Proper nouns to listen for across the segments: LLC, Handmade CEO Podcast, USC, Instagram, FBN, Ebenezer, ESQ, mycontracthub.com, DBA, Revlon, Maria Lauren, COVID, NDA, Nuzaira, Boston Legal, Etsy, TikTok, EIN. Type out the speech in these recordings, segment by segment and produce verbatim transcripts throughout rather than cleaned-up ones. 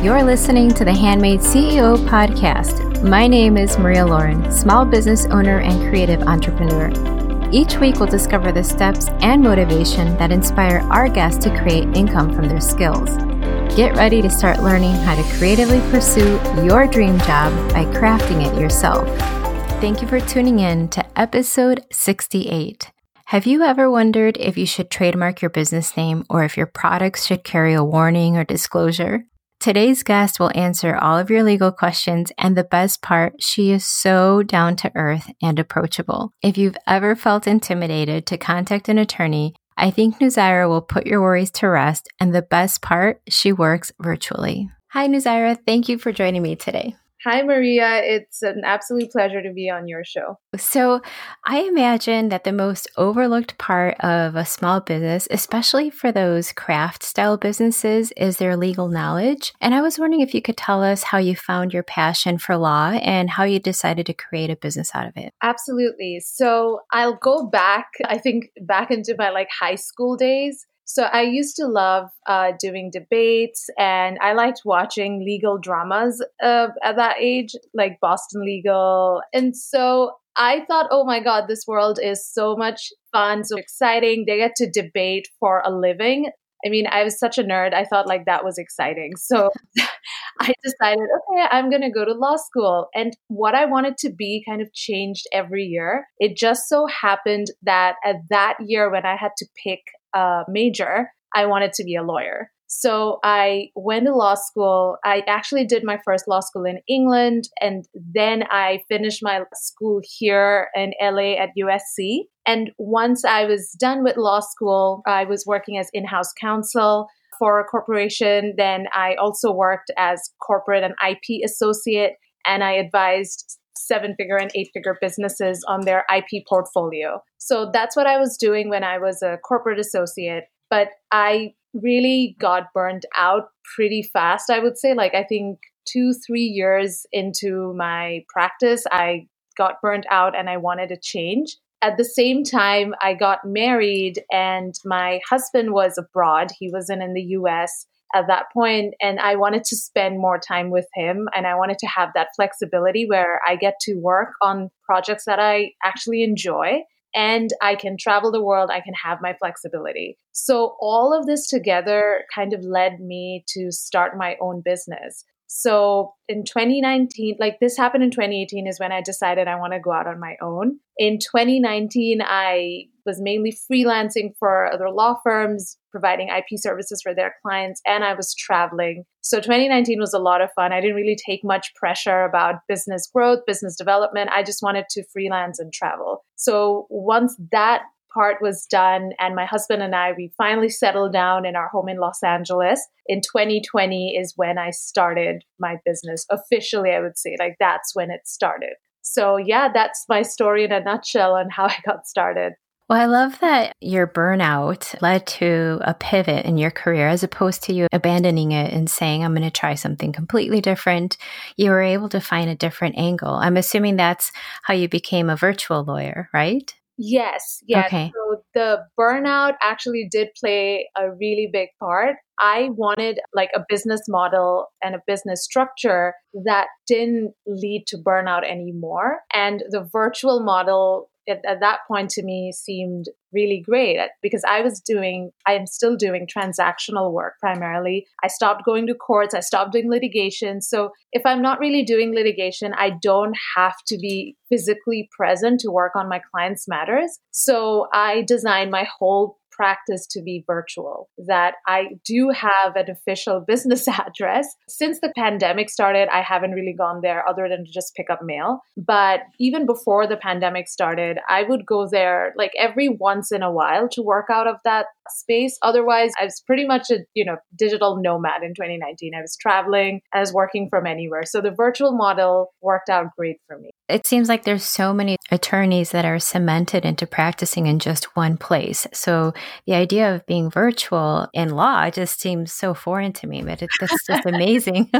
You're listening to the Handmade C E O Podcast. My name is Maria Lauren, small business owner and creative entrepreneur. Each week, we'll discover the steps and motivation that inspire our guests to create income from their skills. Get ready to start learning how to creatively pursue your dream job by crafting it yourself. Thank you for tuning in to episode sixty-eight. Have you ever wondered if you should trademark your business name or if your products should carry a warning or disclosure? Today's guest will answer all of your legal questions, and the best part, she is so down to earth and approachable. If you've ever felt intimidated to contact an attorney, I think Nuzaira will put your worries to rest, and the best part, she works virtually. Hi Nuzaira, thank you for joining me today. Hi Maria, it's an absolute pleasure to be on your show. So I imagine that the most overlooked part of a small business, especially for those craft style businesses, is their legal knowledge. And I was wondering if you could tell us how you found your passion for law and how you decided to create a business out of it. Absolutely. So I'll go back, I think back into my like high school days. So I used to love uh, doing debates, and I liked watching legal dramas uh, at that age, like Boston Legal. And so I thought, oh my God, this world is so much fun, so exciting. They get to debate for a living. I mean, I was such a nerd. I thought like that was exciting. So I decided, okay, I'm going to go to law school. And what I wanted to be kind of changed every year. It just so happened that at that year when I had to pick Uh, major, I wanted to be a lawyer. So I went to law school. I actually did my first law school in England, and then I finished my school here in L A at U S C. And once I was done with law school, I was working as in-house counsel for a corporation. Then I also worked as corporate and I P associate, and I advised seven-figure and eight-figure businesses on their I P portfolio. So that's what I was doing when I was a corporate associate. But I really got burned out pretty fast, I would say. Like I think two, three years into my practice, I got burned out and I wanted a change. At the same time, I got married and my husband was abroad. He wasn't in the U S at that point, and I wanted to spend more time with him, and I wanted to have that flexibility where I get to work on projects that I actually enjoy, and I can travel the world, I can have my flexibility. So all of this together kind of led me to start my own business. So in twenty nineteen, like this happened in twenty eighteen is when I decided I want to go out on my own. In twenty nineteen, I was mainly freelancing for other law firms, providing I P services for their clients, and I was traveling. So twenty nineteen was a lot of fun. I didn't really take much pressure about business growth, business development. I just wanted to freelance and travel. So once that part was done, and my husband and I, we finally settled down in our home in Los Angeles. In twenty twenty is when I started my business officially, I would say. Like that's when it started. So yeah, that's my story in a nutshell on how I got started. Well, I love that your burnout led to a pivot in your career as opposed to you abandoning it and saying, I'm going to try something completely different. You were able to find a different angle. I'm assuming that's how you became a virtual lawyer, right? Yes. Yeah. Okay. So the burnout actually did play a really big part. I wanted like a business model and a business structure that didn't lead to burnout anymore. And the virtual model at, at that point to me seemed really great because I was doing, I am still doing transactional work primarily. I stopped going to courts. I stopped doing litigation. So if I'm not really doing litigation, I don't have to be physically present to work on my clients' matters. So I designed my whole practice to be virtual, that I do have an official business address. Since the pandemic started, I haven't really gone there other than to just pick up mail. But even before the pandemic started, I would go there like every once in a while to work out of that space. Otherwise, I was pretty much a you know digital nomad in twenty nineteen. I was traveling, I was working from anywhere. So the virtual model worked out great for me. It seems like there's so many attorneys that are cemented into practicing in just one place. So the idea of being virtual in law just seems so foreign to me, but it's just amazing.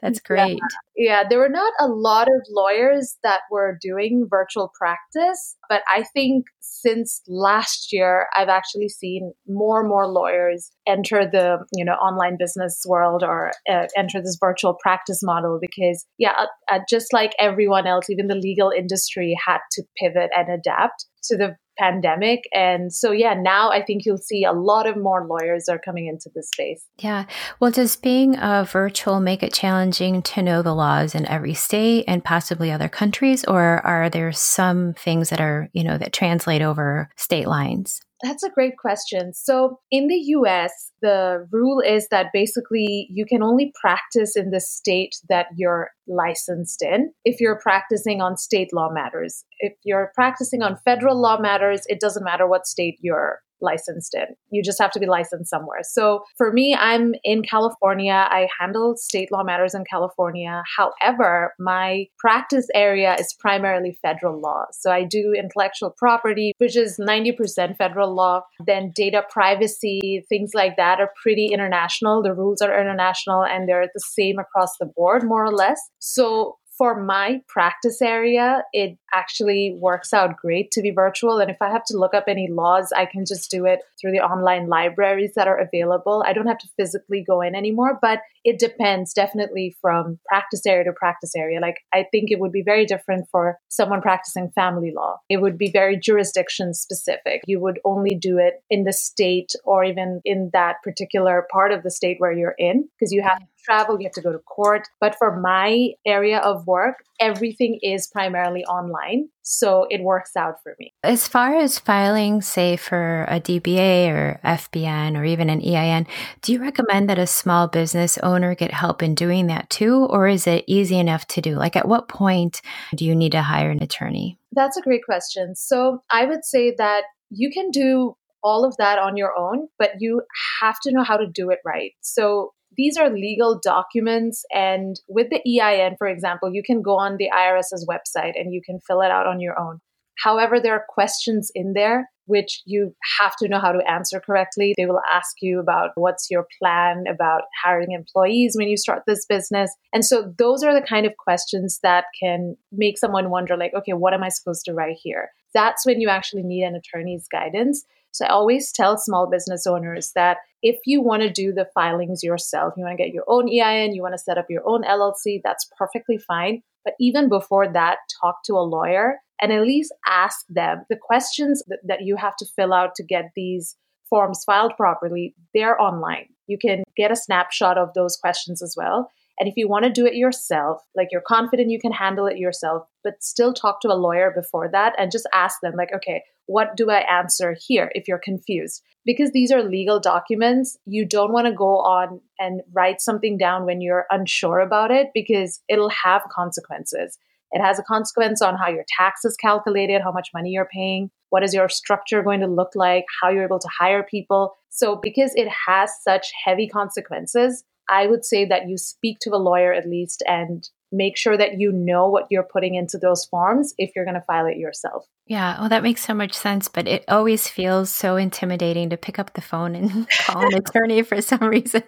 That's great. Yeah. yeah, there were not a lot of lawyers that were doing virtual practice, but I think since last year, I've actually seen more and more lawyers enter the, you know, online business world or uh, enter this virtual practice model because, yeah, uh, just like everyone else, even the legal industry had to pivot and adapt to the pandemic. And so, yeah, now I think you'll see a lot of more lawyers are coming into this space. Yeah. Well, does being uh, virtual make it challenging to know the laws in every state and possibly other countries? Or are there some things that are, you know, that translate over state lines? That's a great question. So in the U S, the rule is that basically you can only practice in the state that you're licensed in if you're practicing on state law matters. If you're practicing on federal law matters, it doesn't matter what state you're licensed in. You just have to be licensed somewhere. So for me, I'm in California. I handle state law matters in California. However, my practice area is primarily federal law. So I do intellectual property, which is ninety percent federal law. Then data privacy, things like that are pretty international. The rules are international and they're the same across the board, more or less. So for my practice area, it actually works out great to be virtual. And if I have to look up any laws, I can just do it through the online libraries that are available. I don't have to physically go in anymore, but it depends definitely from practice area to practice area. Like, I think it would be very different for someone practicing family law. It would be very jurisdiction specific. You would only do it in the state or even in that particular part of the state where you're in, because you have to travel, you have to go to court. But for my area of work, everything is primarily online. So it works out for me. As far as filing, say, for a D B A or F B N or even an E I N, do you recommend that a small business owner get help in doing that too? Or is it easy enough to do? Like, at what point do you need to hire an attorney? That's a great question. So I would say that you can do all of that on your own, but you have to know how to do it right. So these are legal documents. And with the E I N, for example, you can go on the I R S's website and you can fill it out on your own. However, there are questions in there which you have to know how to answer correctly. They will ask you about what's your plan about hiring employees when you start this business. And so those are the kind of questions that can make someone wonder, like, okay, what am I supposed to write here? That's when you actually need an attorney's guidance. So I always tell small business owners that if you want to do the filings yourself, you want to get your own E I N, you want to set up your own L L C, that's perfectly fine. But even before that, talk to a lawyer and at least ask them the questions that, that you have to fill out to get these forms filed properly. They're online. You can get a snapshot of those questions as well. And if you want to do it yourself, like, you're confident you can handle it yourself, but still talk to a lawyer before that and just ask them, like, okay, what do I answer here if you're confused? Because these are legal documents, you don't want to go on and write something down when you're unsure about it, because it'll have consequences. It has a consequence on how your tax is calculated, how much money you're paying, what is your structure going to look like, how you're able to hire people. So because it has such heavy consequences, I would say that you speak to a lawyer at least and make sure that you know what you're putting into those forms if you're going to file it yourself. Yeah, well, that makes so much sense, but it always feels so intimidating to pick up the phone and call an attorney for some reason.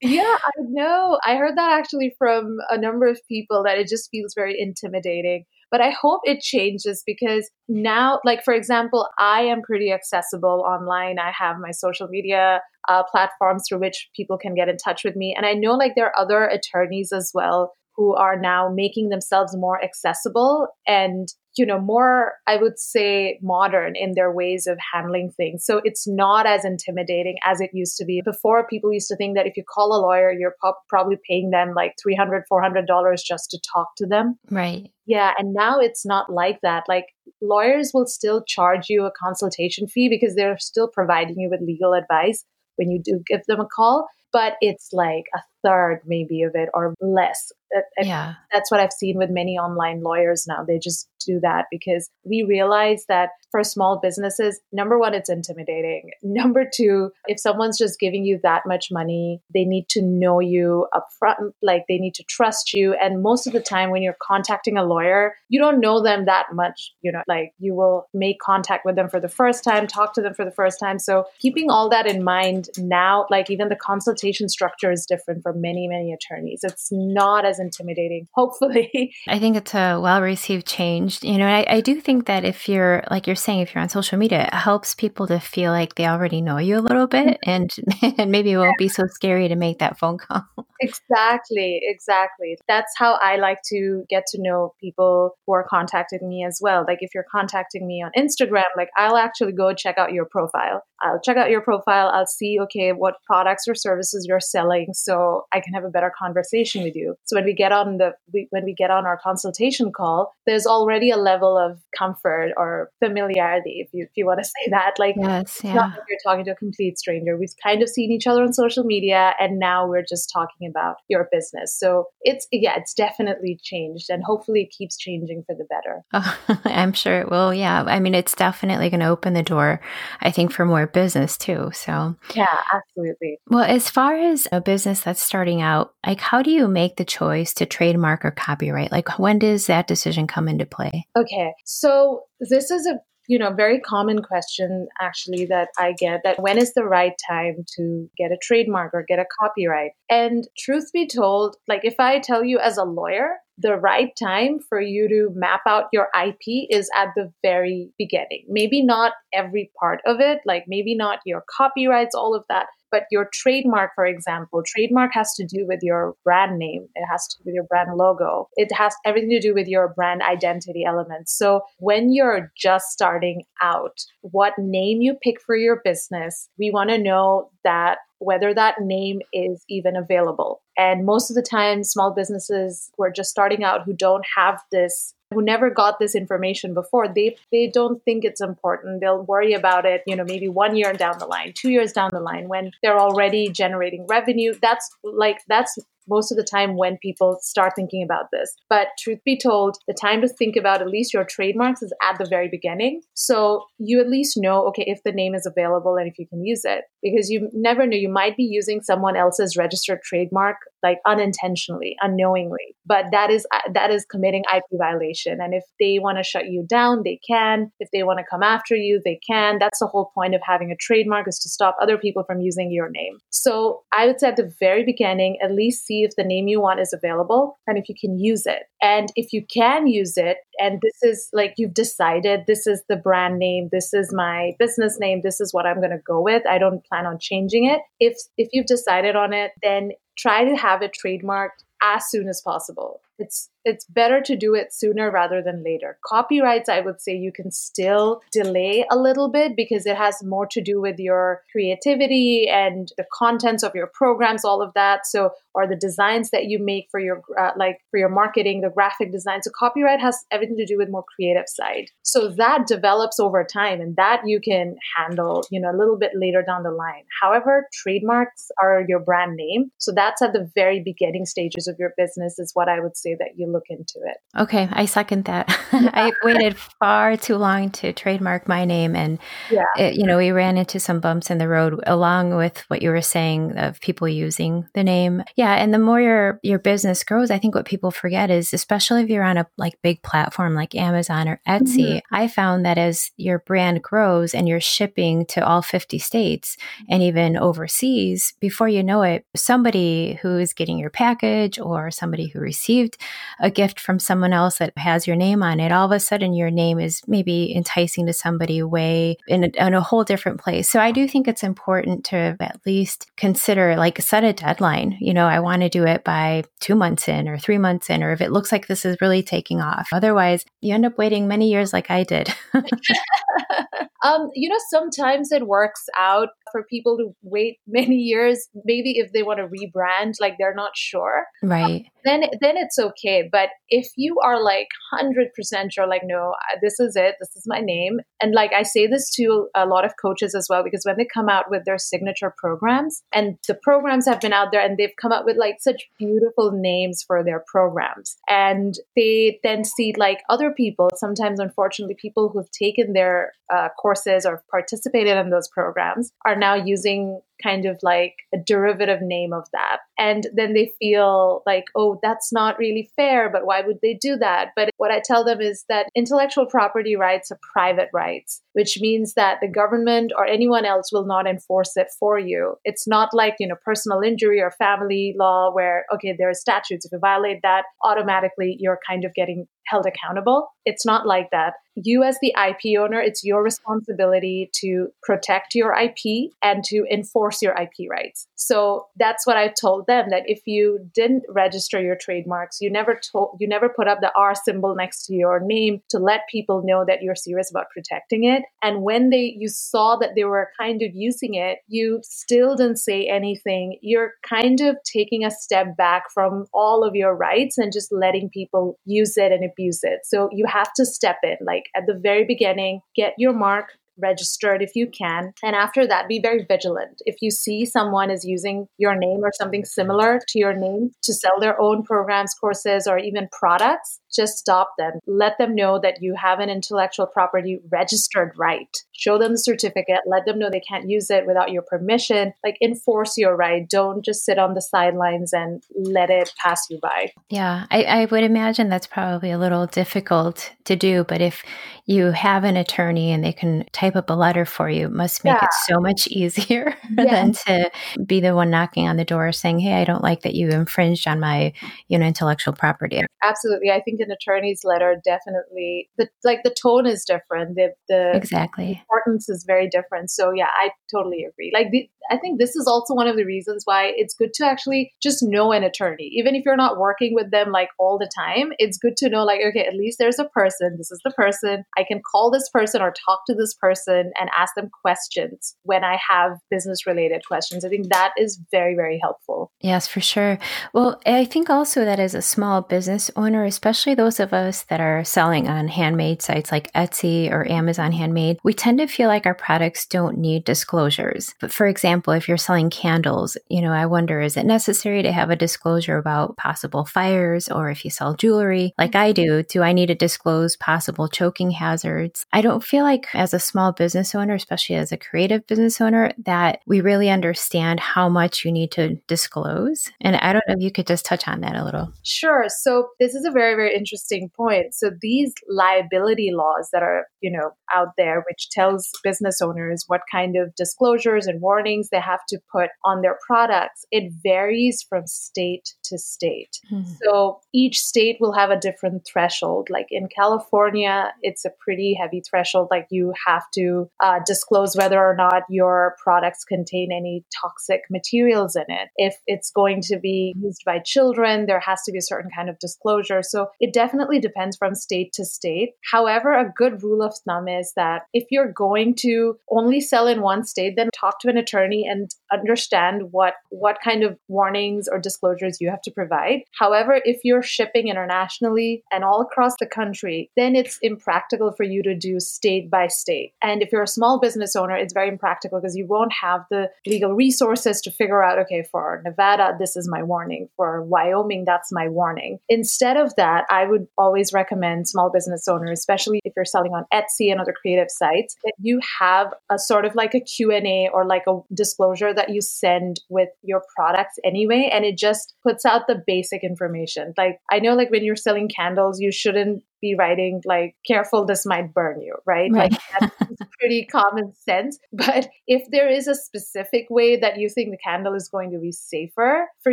Yeah, I know. I heard that actually from a number of people, that it just feels very intimidating. But I hope it changes, because now, like, for example, I am pretty accessible online. I have my social media uh, platforms through which people can get in touch with me. And I know, like, there are other attorneys as well who are now making themselves more accessible and, you know, more, I would say, modern in their ways of handling things. So it's not as intimidating as it used to be. Before, people used to think that if you call a lawyer, you're po- probably paying them like three hundred dollars, four hundred dollars just to talk to them. Right. Yeah. And now it's not like that. Like, lawyers will still charge you a consultation fee because they're still providing you with legal advice when you do give them a call, but it's like a third maybe of it or less. Yeah. That's what I've seen with many online lawyers now. They just do that because we realize that for small businesses, number one, it's intimidating. Number two, if someone's just giving you that much money, they need to know you upfront, like, they need to trust you. And most of the time when you're contacting a lawyer, you don't know them that much, you know, like, you will make contact with them for the first time, talk to them for the first time. So keeping all that in mind now, like, even the consultation structure is different for many, many attorneys. It's not as intimidating, hopefully. I think it's a well-received change. You know, I, I do think that if you're, like, you're saying, if you're on social media, it helps people to feel like they already know you a little bit, and, and maybe it won't be so scary to make that phone call. Exactly. Exactly. That's how I like to get to know people who are contacting me as well. Like if you're contacting me on Instagram, like I'll actually go check out your profile. I'll check out your profile. I'll see, okay, what products or services you're selling so I can have a better conversation with you. So when we get on the, we, when we get on our consultation call, there's already a level of comfort or familiarity, if you, if you want to say that, like yes, yeah. Not that you're talking to a complete stranger. We've kind of seen each other on social media and now we're just talking about your business. So it's, yeah, it's definitely changed and hopefully it keeps changing for the better. Oh, I'm sure it will. Yeah. I mean, it's definitely going to open the door, I think, for more business too. So yeah, absolutely. Well, as far as a business that's starting out, like how do you make the choice to trademark or copyright? Like when does that decision come into play? Okay. So this is a you know, very common question actually that I get, that when is the right time to get a trademark or get a copyright? And truth be told, like if I tell you as a lawyer, the right time for you to map out your I P is at the very beginning. Maybe not every part of it, like maybe not your copyrights, all of that. But your trademark, for example, trademark has to do with your brand name. It has to do with your brand logo. It has everything to do with your brand identity elements. So when you're just starting out, what name you pick for your business, we want to know that whether that name is even available. And most of the time, small businesses who are just starting out, who don't have this, who never got this information before, they they don't think it's important. They'll worry about it, you know, maybe one year down the line, two years down the line, when they're already generating revenue. That's like, that's most of the time when people start thinking about this. But truth be told, the time to think about at least your trademarks is at the very beginning. So you at least know, okay, if the name is available and if you can use it, because you never know, you might be using someone else's registered trademark, like unintentionally, unknowingly, but that is, that is committing I P violation. And if they want to shut you down, they can. If they want to come after you, they can. That's the whole point of having a trademark, is to stop other people from using your name. So I would say at the very beginning, at least see if the name you want is available and if you can use it. And if you can use it, and this is like you've decided, this is the brand name, this is my business name, this is what I'm going to go with, I don't plan on changing it. If if you've decided on it, then try to have it trademarked as soon as possible. It's it's better to do it sooner rather than later. Copyrights, I would say you can still delay a little bit because it has more to do with your creativity and the contents of your programs, all of that. So, or the designs that you make for your uh, like for your marketing, the graphic design. So copyright has everything to do with more creative side. So that develops over time and that you can handle, you know, a little bit later down the line. However, trademarks are your brand name. So that's at the very beginning stages of your business is what I would say that you look into it. Okay. I second that. Yeah. I waited far too long to trademark my name. And, yeah. it, you know, we ran into some bumps in the road along with what you were saying of people using the name. Yeah. And the more your, your business grows, I think what people forget is, especially if you're on a like big platform like Amazon or Etsy, mm-hmm. I found that as your brand grows and you're shipping to all fifty states and even overseas, before you know it, somebody who is getting your package or somebody who received a gift from someone else that has your name on it, all of a sudden your name is maybe enticing to somebody way in a, in a whole different place. So I do think it's important to at least consider, like set a deadline. You know, I want to do it by two months in or three months in, or if it looks like this is really taking off. Otherwise, you end up waiting many years like I did. um, you know, sometimes it works out for people to wait many years, maybe if they want to rebrand, like they're not sure. Right. Um, then, then it's okay. But if you are like one hundred percent sure, like, no, this is it, this is my name. And like, I say this to a lot of coaches as well, because when they come out with their signature programs, and the programs have been out there and they've come up with like such beautiful names for their programs. And they then see like other people, sometimes, unfortunately, people who've taken their uh, courses or participated in those programs are now using kind of like a derivative name of that. And then they feel like, oh, that's not really fair, but why would they do that? But what I tell them is that intellectual property rights are private rights, which means that the government or anyone else will not enforce it for you. It's not like, you know, personal injury or family law where, okay, there are statutes. If you violate that, automatically you're kind of getting held accountable. It's not like that. you as the I P owner, it's your responsibility to protect your I P and to enforce your I P rights. So that's what I told them, that if you didn't register your trademarks, you never told, you never put up the R symbol next to your name to let people know that you're serious about protecting it. And when they you saw that they were kind of using it, you still didn't say anything. You're kind of taking a step back from all of your rights and just letting people use it and abuse it. So you have to step in. Like, at the very beginning, get your mark registered if you can. And after that, be very vigilant. If you see someone is using your name or something similar to your name to sell their own programs, courses, or even products, just stop them. Let them know that you have an intellectual property registered right. Show them the certificate. Let them know they can't use it without your permission. Like, enforce your right. Don't just sit on the sidelines and let it pass you by. Yeah, I, I would imagine that's probably a little difficult to do. But if you have an attorney and they can type up a letter for you, it must make yeah. it so much easier yeah. than to be the one knocking on the door saying, hey, I don't like that you infringed on my, you know, intellectual property. Absolutely. I think an attorney's letter definitely, the, like the tone is different. The, the exactly. importance is very different. So yeah, I totally agree. Like the, I think this is also one of the reasons why it's good to actually just know an attorney. Even if you're not working with them like all the time, it's good to know like, okay, at least there's a person. This is the person. I can call this person or talk to this person and ask them questions when I have business related questions. I think that is very, very helpful. Yes, for sure. Well, I think also that as a small business owner, especially those of us that are selling on handmade sites like Etsy or Amazon Handmade, we tend to feel like our products don't need disclosures. But for example, if you're selling candles, you know, I wonder, is it necessary to have a disclosure about possible fires? Or if you sell jewelry, like I do, do I need to disclose possible choking hazards? I don't feel like as a small business owner, especially as a creative business owner, that we really understand how much you need to disclose. And I don't know if you could just touch on that a little. Sure. So this is a very, very interesting point. So these liability laws that are, you know, out there, which tells business owners what kind of disclosures and warnings they have to put on their products, it varies from state to state. Mm-hmm. So each state will have a different threshold. Like in California, it's a pretty heavy threshold. Like you have to uh, disclose whether or not your products contain any toxic materials in it. If it's going to be used by children, there has to be a certain kind of disclosure. So it definitely depends from state to state. However, a good rule of thumb is that if you're going to only sell in one state, then talk to an attorney and understand what, what kind of warnings or disclosures you have to provide. However, if you're shipping internationally and all across the country, then it's impractical for you to do state by state. And if you're a small business owner, it's very impractical because you won't have the legal resources to figure out, okay, for Nevada, this is my warning. For Wyoming, that's my warning. Instead of that, I would always recommend small business owners, especially if you're selling on Etsy and other creative sites, that you have a sort of like a Q and A or like a disclosure that you send with your products anyway, and it just puts out the basic information. Like, I know, like when you're selling candles, you shouldn't be writing like, careful, this might burn you, right? right. Like that's pretty common sense. But if there is a specific way that you think the candle is going to be safer for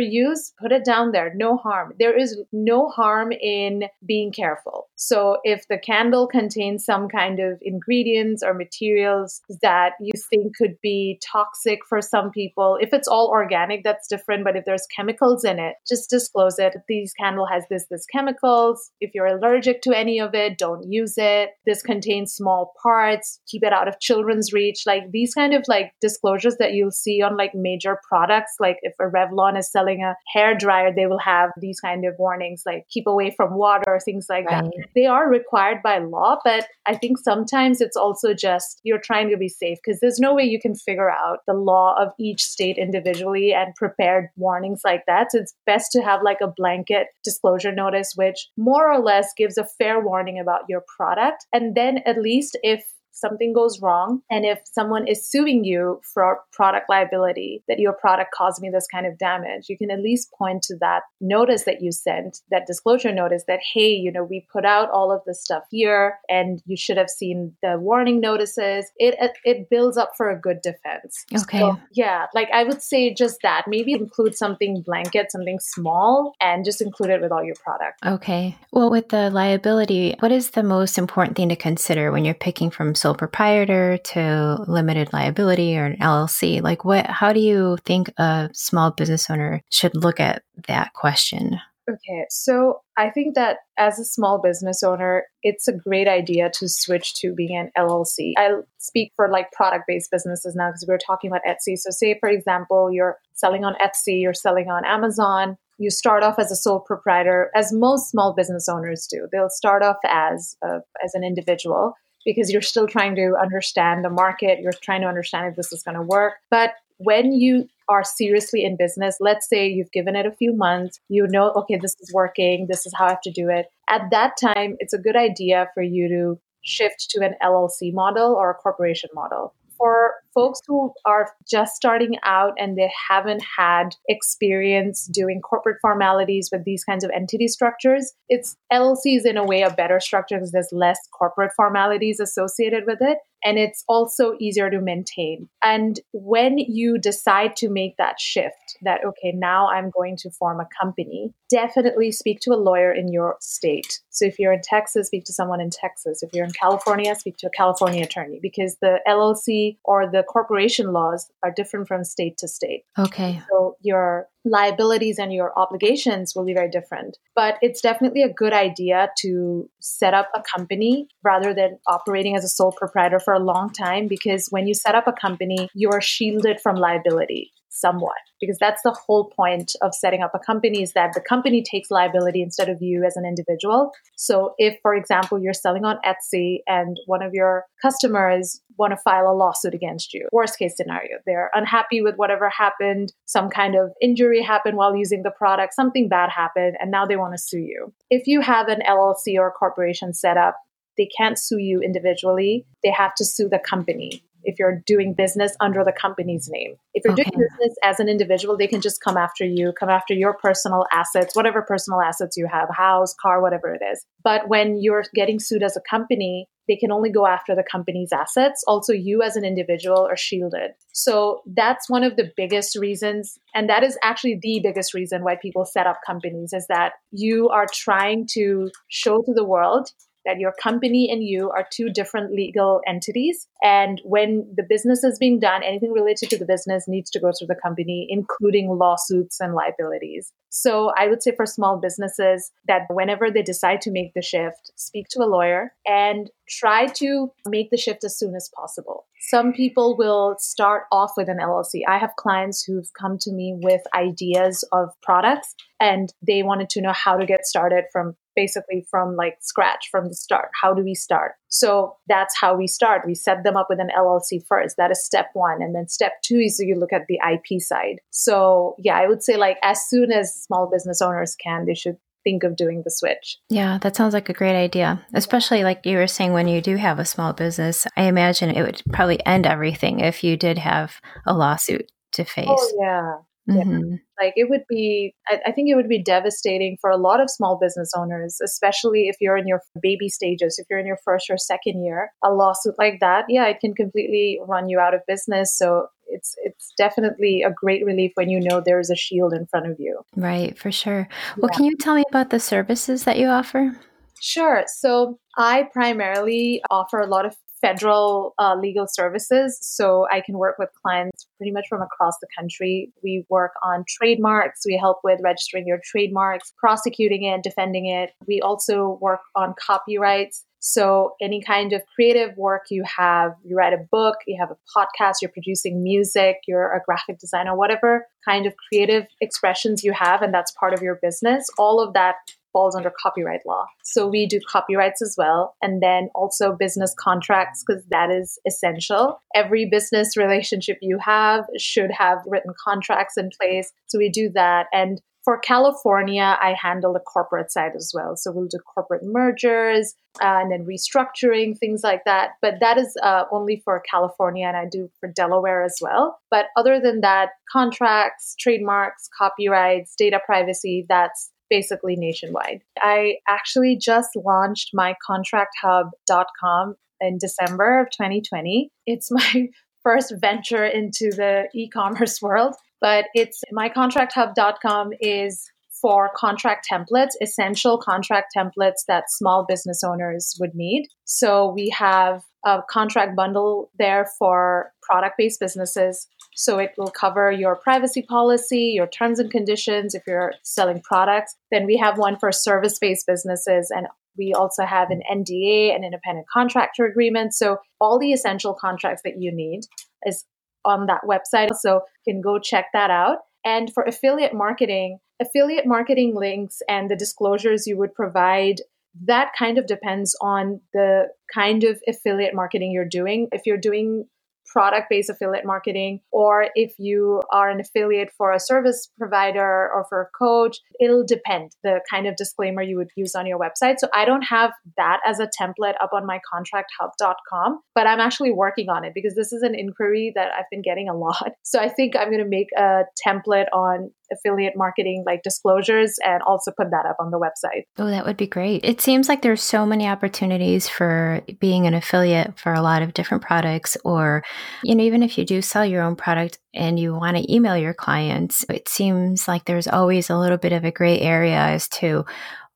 use, put it down there. No harm. There is no harm in being careful. So if the candle contains some kind of ingredients or materials that you think could be toxic for some people, if it's all organic, that's different. But if there's chemicals in it, just disclose it. This candle has this, this chemicals. If you're allergic to any of it, don't use it. This contains small parts. Keep it out of children's reach. Like these kind of like disclosures that you'll see on like major products. Like if a Revlon is selling a hair dryer, they will have these kind of warnings, like keep away from water, things like right. that. They are required by law, but I think sometimes it's also just you're trying to be safe because there's no way you can figure out the law of each state individually and prepared warnings like that. So it's best to have like a blanket disclosure notice, which more or less gives a fair warning about your product. And then at least if something goes wrong, and if someone is suing you for product liability, that your product caused me this kind of damage, you can at least point to that notice that you sent, that disclosure notice that, hey, you know, we put out all of this stuff here and you should have seen the warning notices. It it builds up for a good defense. Okay. So, yeah. Like I would say just that. Maybe include something blanket, something small, and just include it with all your product. Okay. Well, with the liability, what is the most important thing to consider when you're picking from sole proprietor to limited liability or an L L C? Like what, how do you think a small business owner should look at that question? Okay. So I think that as a small business owner, it's a great idea to switch to being an L L C. I'll speak for like product-based businesses now because we were talking about Etsy. So say, for example, you're selling on Etsy, you're selling on Amazon. You start off as a sole proprietor, as most small business owners do. They'll start off as a, as an individual because you're still trying to understand the market. You're trying to understand if this is going to work. But when you are seriously in business, let's say you've given it a few months, you know, okay, this is working, this is how I have to do it. At that time, it's a good idea for you to shift to an L L C model or a corporation model. For folks who are just starting out and they haven't had experience doing corporate formalities with these kinds of entity structures, it's L L C is in a way a better structure because there's less corporate formalities associated with it. And it's also easier to maintain. And when you decide to make that shift that, okay, now I'm going to form a company, definitely speak to a lawyer in your state. So if you're in Texas, speak to someone in Texas. If you're in California, speak to a California attorney because the L L C or the corporation laws are different from state to state. Okay. So your liabilities and your obligations will be very different. But it's definitely a good idea to set up a company rather than operating as a sole proprietor for a long time, because when you set up a company, you're shielded from liability somewhat, because that's the whole point of setting up a company is that the company takes liability instead of you as an individual. So if, for example, you're selling on Etsy and one of your customers want to file a lawsuit against you, worst case scenario, they're unhappy with whatever happened, some kind of injury happened while using the product, something bad happened, and now they want to sue you. If you have an L L C or a corporation set up, they can't sue you individually. They have to sue the company if you're doing business under the company's name. If you're okay. doing business as an individual, they can just come after you, come after your personal assets, whatever personal assets you have, house, car, whatever it is. But when you're getting sued as a company, they can only go after the company's assets. Also, you as an individual are shielded. So that's one of the biggest reasons. And that is actually the biggest reason why people set up companies is that you are trying to show to the world that your company and you are two different legal entities. And when the business is being done, anything related to the business needs to go through the company, including lawsuits and liabilities. So I would say for small businesses that whenever they decide to make the shift, speak to a lawyer and try to make the shift as soon as possible. Some people will start off with an L L C. I have clients who've come to me with ideas of products and they wanted to know how to get started from basically from like scratch, from the start. How do we start? So that's how we start. We set them up with an L L C first. That is step one. And then step two is you look at the I P side. So yeah, I would say like as soon as small business owners can, they should think of doing the switch. Yeah, that sounds like a great idea. Especially like you were saying, when you do have a small business, I imagine it would probably end everything if you did have a lawsuit to face. Oh, yeah. Mm-hmm. Like it would be, I, I think it would be devastating for a lot of small business owners, especially if you're in your baby stages, if you're in your first or second year, a lawsuit like that, yeah, it can completely run you out of business. So it's it's definitely a great relief when you know there is a shield in front of you. Right, for sure. Well, yeah. Can you tell me about the services that you offer? Sure. So I primarily offer a lot of federal uh, legal services. So I can work with clients pretty much from across the country. We work on trademarks. We help with registering your trademarks, prosecuting it, defending it. We also work on copyrights. So any kind of creative work you have, you write a book, you have a podcast, you're producing music, you're a graphic designer, whatever kind of creative expressions you have, and that's part of your business, all of that falls under copyright law. So we do copyrights as well. And then also business contracts, because that is essential. Every business relationship you have should have written contracts in place. So we do that. And For California, I handle the corporate side as well. So we'll do corporate mergers uh, and then restructuring, things like that. But that is uh, only for California, and I do for Delaware as well. But other than that, contracts, trademarks, copyrights, data privacy, that's basically nationwide. I actually just launched my contract hub dot com in December of twenty twenty. It's my first venture into the e-commerce world. But it's my contract hub dot com is for contract templates, essential contract templates that small business owners would need. So we have a contract bundle there for product-based businesses. So it will cover your privacy policy, your terms and conditions, if you're selling products. Then we have one for service-based businesses, and we also have an N D A, an independent contractor agreement. So all the essential contracts that you need is on that website. So you can go check that out. And for affiliate marketing, affiliate marketing links and the disclosures you would provide, that kind of depends on the kind of affiliate marketing you're doing. If you're doing product-based affiliate marketing, or if you are an affiliate for a service provider or for a coach, it'll depend the kind of disclaimer you would use on your website. So I don't have that as a template up on my contract hub dot com, but I'm actually working on it because this is an inquiry that I've been getting a lot. So I think I'm going to make a template on affiliate marketing, like disclosures, and also put that up on the website. Oh, that would be great. It seems like there's so many opportunities for being an affiliate for a lot of different products, or, you know, even if you do sell your own product and you want to email your clients, it seems like there's always a little bit of a gray area as to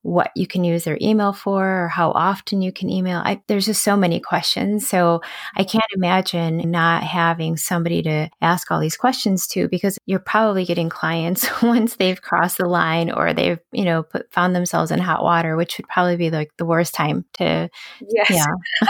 what you can use their email for, or how often you can email. I, there's just so many questions. So I can't imagine not having somebody to ask all these questions to, because you're probably getting clients once they've crossed the line, or they've, you know, put, found themselves in hot water, which would probably be like the worst time to. Yes. Yeah.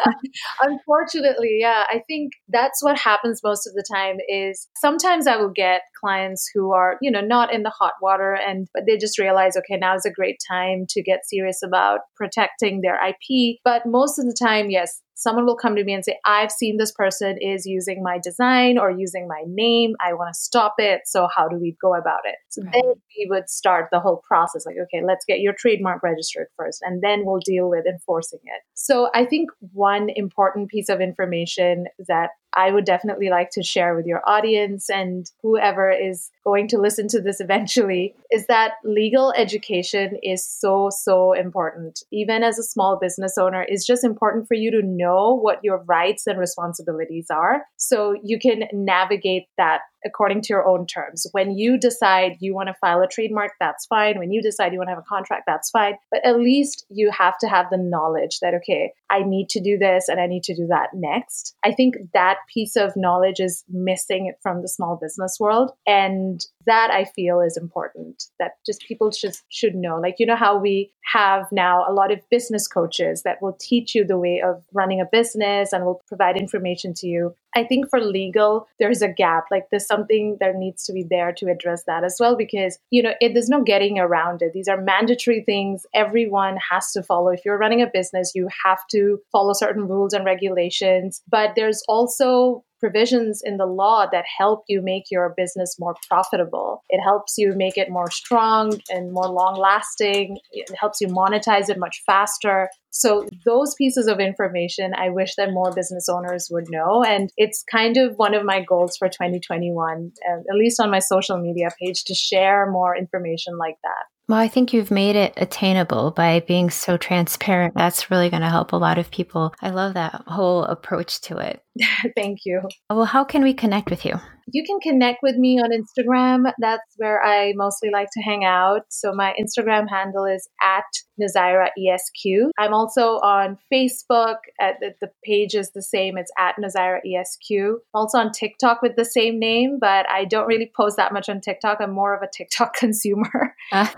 Unfortunately. Yeah. I think that's what happens most of the time. Is sometimes I will get clients who are, you know, not in the hot water, and but they just realize, okay, now's a great time to get serious about protecting their I P. But most of the time, yes, someone will come to me and say, I've seen this person is using my design or using my name. I want to stop it. So how do we go about it? So right. Then we would start the whole process. Like, okay, let's get your trademark registered first, and then we'll deal with enforcing it. So I think one important piece of information that I would definitely like to share with your audience and whoever is going to listen to this eventually is that legal education is so, so important. Even as a small business owner, it's just important for you to know what your rights and responsibilities are so you can navigate that according to your own terms. When you decide you want to file a trademark, that's fine. When you decide you want to have a contract, that's fine. But at least you have to have the knowledge that, okay, I need to do this and I need to do that next. I think that piece of knowledge is missing from the small business world. And that I feel is important, that just people should, should know. Like, you know how we have now a lot of business coaches that will teach you the way of running a business and will provide information to you. I think for legal, there's a gap. Like, there's something that needs to be there to address that as well, because, you know, it, there's no getting around it. These are mandatory things everyone has to follow. If you're running a business, you have to follow certain rules and regulations. But there's also provisions in the law that help you make your business more profitable. It helps you make it more strong and more long lasting. It helps you monetize it much faster. So those pieces of information, I wish that more business owners would know. And it's kind of one of my goals for twenty twenty-one, at least on my social media page, to share more information like that. Well, I think you've made it attainable by being so transparent. That's really going to help a lot of people. I love that whole approach to it. Thank you. Well, how can we connect with you? You can connect with me on Instagram. That's where I mostly like to hang out. So my Instagram handle is at Nuzaira E S Q. I'm also on Facebook. At the, the page is the same. It's at Nuzaira E S Q. Also on TikTok with the same name, but I don't really post that much on TikTok. I'm more of a TikTok consumer. Uh.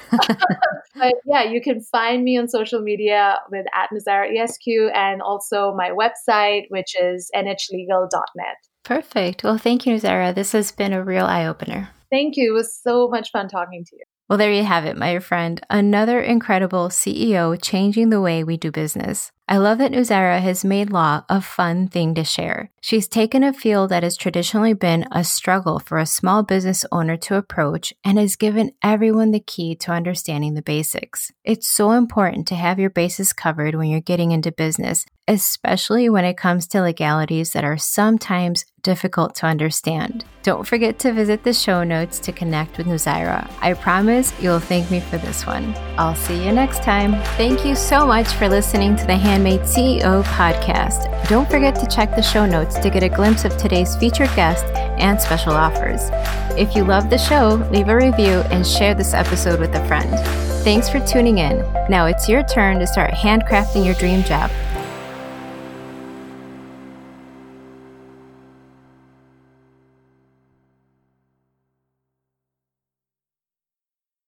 But yeah, you can find me on social media with at Nuzaira E S Q, and also my website, which is n h legal dot net. Perfect. Well, thank you, Nuzaira. This has been a real eye-opener. Thank you. It was so much fun talking to you. Well, there you have it, my friend. Another incredible C E O changing the way we do business. I love that Nuzaira has made law a fun thing to share. She's taken a field that has traditionally been a struggle for a small business owner to approach and has given everyone the key to understanding the basics. It's so important to have your bases covered when you're getting into business, especially when it comes to legalities that are sometimes difficult to understand. Don't forget to visit the show notes to connect with Nuzaira. I promise you'll thank me for this one. I'll see you next time. Thank you so much for listening to the Handmade C E O podcast. Don't forget to check the show notes to get a glimpse of today's featured guest and special offers. If you love the show, leave a review and share this episode with a friend. Thanks for tuning in. Now it's your turn to start handcrafting your dream job.